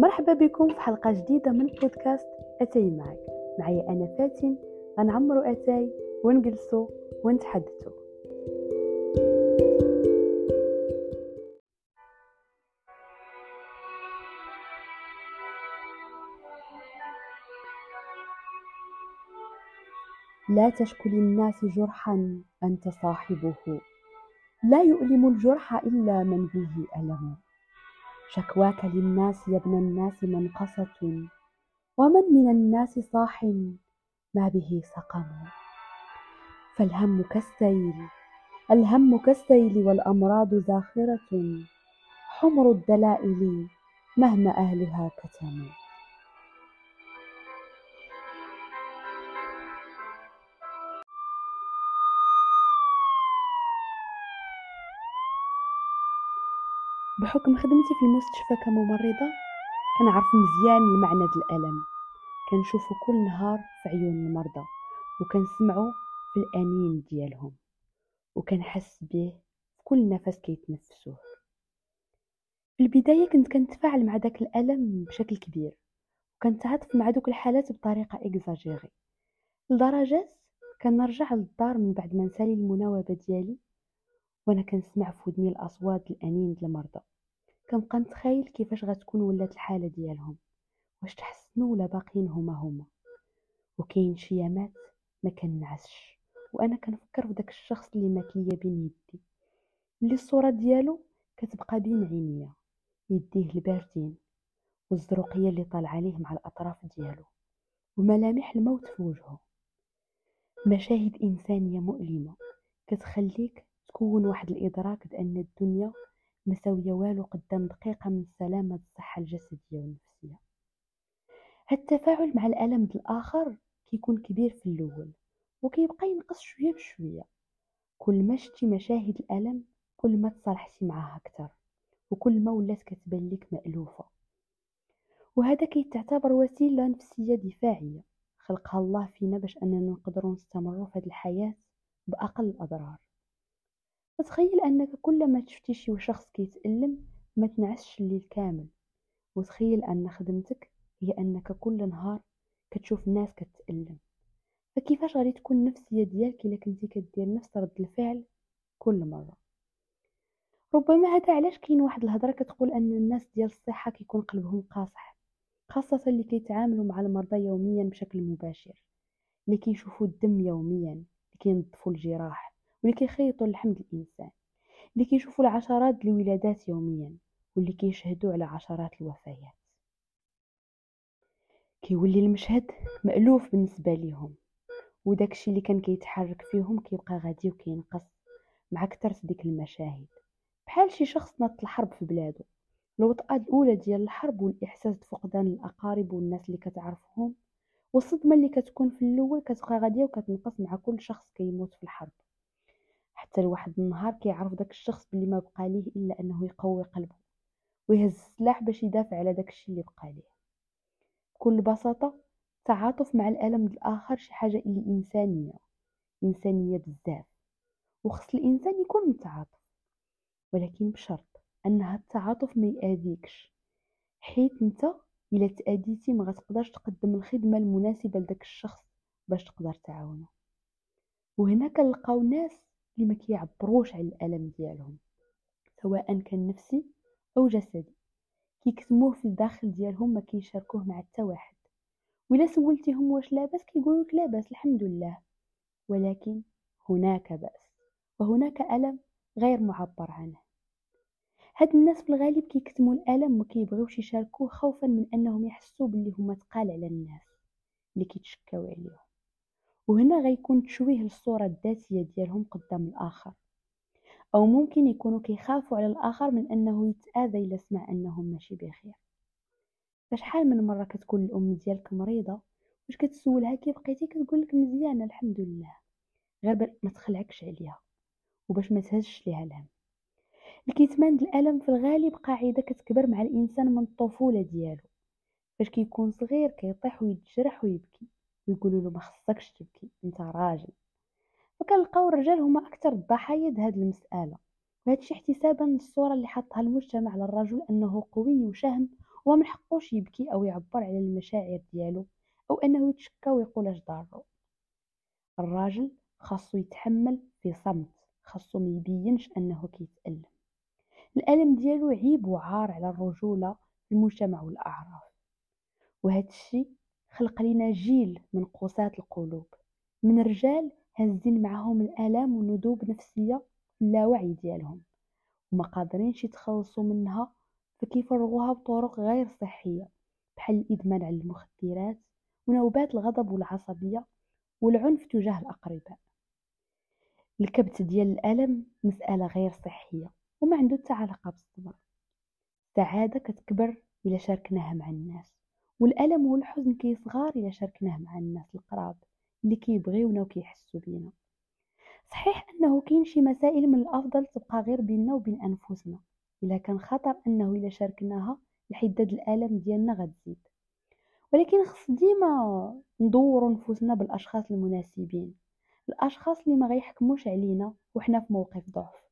مرحبا بكم في حلقة جديدة من بودكاست أتاي معك. معي أنا فاتن، غنعمرو أتاي ونجلسو ونتحدثو. لا تشكو للناس جرحا أنت صاحبه، لا يؤلم الجرح إلا من به ألم. شكواك للناس يا ابن الناس منقصة، ومن من الناس صاح ما به سقم. فالهم كالسيل، الهم كالسيل، والأمراض زاخرة، حمر الدلائل مهما أهلها كتم. بحكم خدمتي في المستشفى كممرضة كنعرف مزيان المعنى ديال الألم، كنشوفو كل نهار في عيون المرضى وكنسمعو في الأنين ديالهم وكنحس به في كل نفس كيتنفسوه. في البداية كنت كنتفاعل مع داك الألم بشكل كبير، وكنتعاطف مع دوك الحالات بطريقة إكزاجيغي، لدرجة كنرجع للدار من بعد ما نسالي المناوبة ديالي وانا كنسمع في ودني الاصوات الانين ديال المرضى. كنبقى نتخيل كيفاش غتكون ولات الحاله ديالهم، واش تحسنوا ولا باقيين هما. وكاين شيامات ما كنعسش وانا كنفكر في داك الشخص اللي ماكيه بين يدي، اللي الصوره ديالو كتبقى بين عينيا، يديه الباردين والزروقيه اللي طالعه عليه مع الاطراف ديالو، وملامح الموت في وجهه. مشاهد انسانيه مؤلمه كتخليك تكون واحد الإدراك بأن الدنيا مساوية والو قدام دقيقة من سلامة الصحة الجسدية والنفسية. هالتفاعل مع الألم الآخر كيكون كبير في الأول وكيبقى ينقص شوية بشوية. كل ما شتي مشاهد الألم كل ما تصالحتي معها أكثر، وكل ما ولات كتبان لك مألوفة. وهذا كيتعتبر وسيلة نفسية دفاعية خلقها الله فينا باش أننا نقدروا نستمروا في هذه الحياة بأقل الأضرار. تخيل انك كل ما تشوفي شي شخص كيتالم ما تنعسش الليل كامل، وتخيل ان خدمتك هي انك كل نهار كتشوف الناس كتالم، فكيفاش غادي تكون النفسيه ديالك الا كنتي كدير نفس رد الفعل كل مره؟ ربما هذا علاش كاين واحد الهضره كتقول ان الناس ديال الصحه كيكون قلبهم قاصح، خاصه اللي كيتعاملوا مع المرضى يوميا بشكل مباشر، اللي كيشوفوا الدم يوميا، اللي كينظفوا الجراح، واللي كيخيطوا اللحم ديال الانسان، اللي كيشوفوا العشرات ديال الولادات يوميا، واللي كيشهدوا على عشرات الوفيات. كيولي المشهد مألوف بالنسبه ليهم، وداكشي اللي كان كيتحرك فيهم كيبقى غادي وكينقص مع كثرت ديك المشاهد. بحال شي شخص ناض الحرب في بلاده، الوطأة الاولى ديال الحرب والاحساس بفقدان الاقارب والناس اللي كتعرفهم، والصدمه اللي كتكون في الاول كتبقى غاديه وكتنقص مع كل شخص كيموت في الحرب، حتى لواحد النهار كيعرف داك الشخص باللي ما بقى ليه الا انه يقوي قلبه ويهز السلاح باش يدافع على داك الشيء اللي بقى ليه. بكل بساطه التعاطف مع الالم الاخر شي حاجه اللي انسانيه بزاف، وخص الانسان يكون متعاطف، ولكن بشرط ان هاد التعاطف ما ياذيكش، حيت انت الا تاذيتي ما غتقدرش تقدم الخدمه المناسبه لداك الشخص باش تقدر تعاونه. وهنا كنلقاو ناس اللي ما كيعبروش على الالم ديالهم سواء كان نفسي او جسدي، كيكتموه في الداخل ديالهم، ما كيشاركوه مع حتى واحد. ولا سولتيهم واش لاباس كيقولوا لك لاباس الحمد لله، ولكن هناك بأس وهناك الم غير معبر عنه. هاد الناس في الغالب كيكتموا الالم وما كيبغيوش يشاركوه خوفا من انهم يحسوا باللي هما تقال على الناس اللي كيتشكاو عليهم، وهنا غيكون تشويه للصوره الذاتيه ديالهم قدام الاخر. او ممكن يكونوا كيخافوا على الاخر من انه يتاذى الا سمع انهم ماشي بخير. فشحال من مره كتكون الام ديالك مريضه واش كتسولها كيف بقيتي، كتقول لك مزيانه الحمد لله، غير باش ما تخلعكش عليها وباش ما تهزش ليها الهم. الكتمان ديال الالم في الغالب قاعده كتكبر مع الانسان من الطفوله ديالو. فاش كيكون صغير كيطيح ويتجرح ويبكي ويقولوا له ما خصكش تبكي انت راجل، وكنلقاو الرجال هما اكثر الضحايا لهاد المساله، وهادشي احتسابا للصوره اللي حطها المجتمع على الرجل انه قوي وشهم هو من حقوش يبكي أو يعبر على المشاعر ديالو أو أنه يتشكى ويقول اش ضارو. الراجل خاصو يتحمل في صمت، خاصو ما يبينش أنه كيتألم. الألم ديالو عيب وعار على الرجولة في المجتمع والأعراف، وهذا الشيء خلق لنا جيل من قساة القلوب، من رجال هازين معهم الآلام وندوب نفسية اللاوعي ديالهم وما قادرينش يتخلصوا منها، فكيفرغوها بطرق غير صحية بحال الإدمان على المخدرات ونوبات الغضب والعصبية والعنف تجاه الأقرباء. الكبت ديال الألم مسألة غير صحية وما عنده حتى علاقة بالصبر. السعادة كتكبر إلا شاركناها مع الناس، والألم والحزن كيصغار إلا شاركناه مع الناس القراب اللي كيبغيونا وكيحسوا بينا. صحيح أنه كاين شي مسائل من الأفضل تبقى غير بيننا وبين أنفسنا، إلا كان خطر أنه إلا شاركناها لحدة الألم ديالنا غتزيد، ولكن خص ديما ندوروا نفوسنا بالأشخاص المناسبين، الأشخاص اللي ما غيحكموش علينا وحنا في موقف ضعف،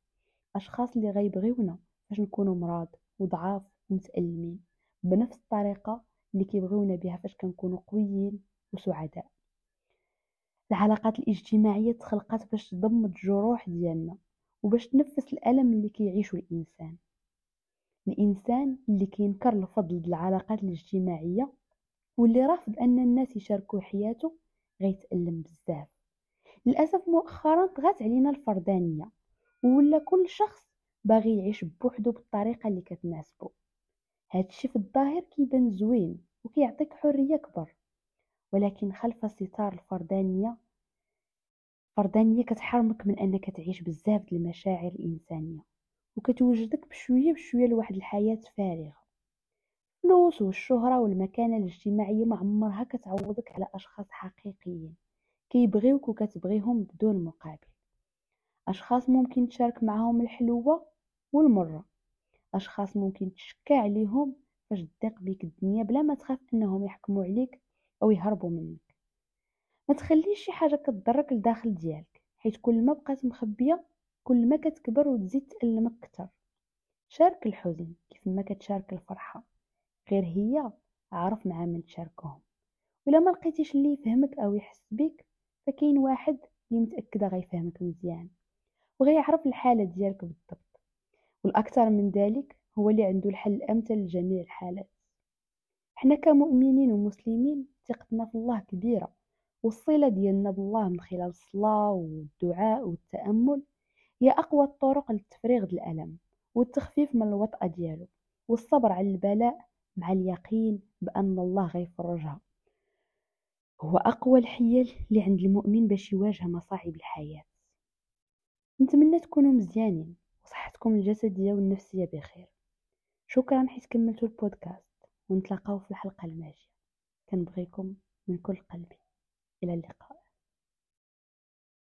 الأشخاص اللي غيبغيونا باش نكونوا مراض وضعاف ومتألمين بنفس الطريقة اللي كيبغيونا بها فاش كنكونوا قويين وسعداء. العلاقات الاجتماعيه تخلقات باش تضم الجروح ديالنا وباش تنفس الالم اللي كيعيشو الانسان. الانسان اللي كينكر الفضل ديال العلاقات الاجتماعيه واللي رافض ان الناس يشاركوا حياته غيتالم بزاف. للاسف مؤخرا طغات علينا الفردانيه ولا كل شخص باغي يعيش بوحدو بالطريقه اللي كتناسبو. هادشي في الظاهر كيبان زوين وكيعطيك حريه كبر، ولكن خلف ستار الفردانيه، الفردانيه كتحرمك من انك تعيش بزاف د المشاعر الانسانيه وكتوجدك بشويه بشويه لواحد الحياه فارغه. الفلوس والشهره والمكانه الاجتماعيه ما عمرها كتعوضك على اشخاص حقيقيين كيبغيوك وكتبغيهم بدون مقابل، اشخاص ممكن تشارك معهم الحلوه والمره، اشخاص ممكن تشكى عليهم باش تضيق بيك الدنيا بلا ما تخاف انهم يحكموا عليك او يهربوا منك. ما تخليش شي حاجه كتضرك لداخل ديالك، حيت كل ما بقات مخبيه كل ما كتكبر وتزيد تألمك اكثر. شارك الحزن كيف ما كتشارك الفرحه، غير هي عارف مع من تشاركهم. ولا ما لقيتيش اللي يفهمك او يحس بك، فكاين واحد اللي متاكده غيفهمك مزيان وغيعرف الحاله ديالك بالضبط، والأكثر من ذلك هو اللي عنده الحل الأمثل لجميع الحالات. حنا كمؤمنين ومسلمين ثقتنا في الله كبيرة، والصلة ديالنا بالله من خلال الصلاة والدعاء والتأمل هي أقوى الطرق للتفريغ ديال الألم والتخفيف من الوطأة ديالو، والصبر على البلاء مع اليقين بأن الله غيفرجها هو أقوى الحيل اللي عند المؤمن باش يواجه مصاعب الحياة. نتمنى تكونوا مزيانين، صحتكم الجسدية والنفسية بخير. شكرا حيت كملتوا البودكاست، ونتلاقاو في الحلقة الماجية. كنبغيكم من كل قلبي، إلى اللقاء.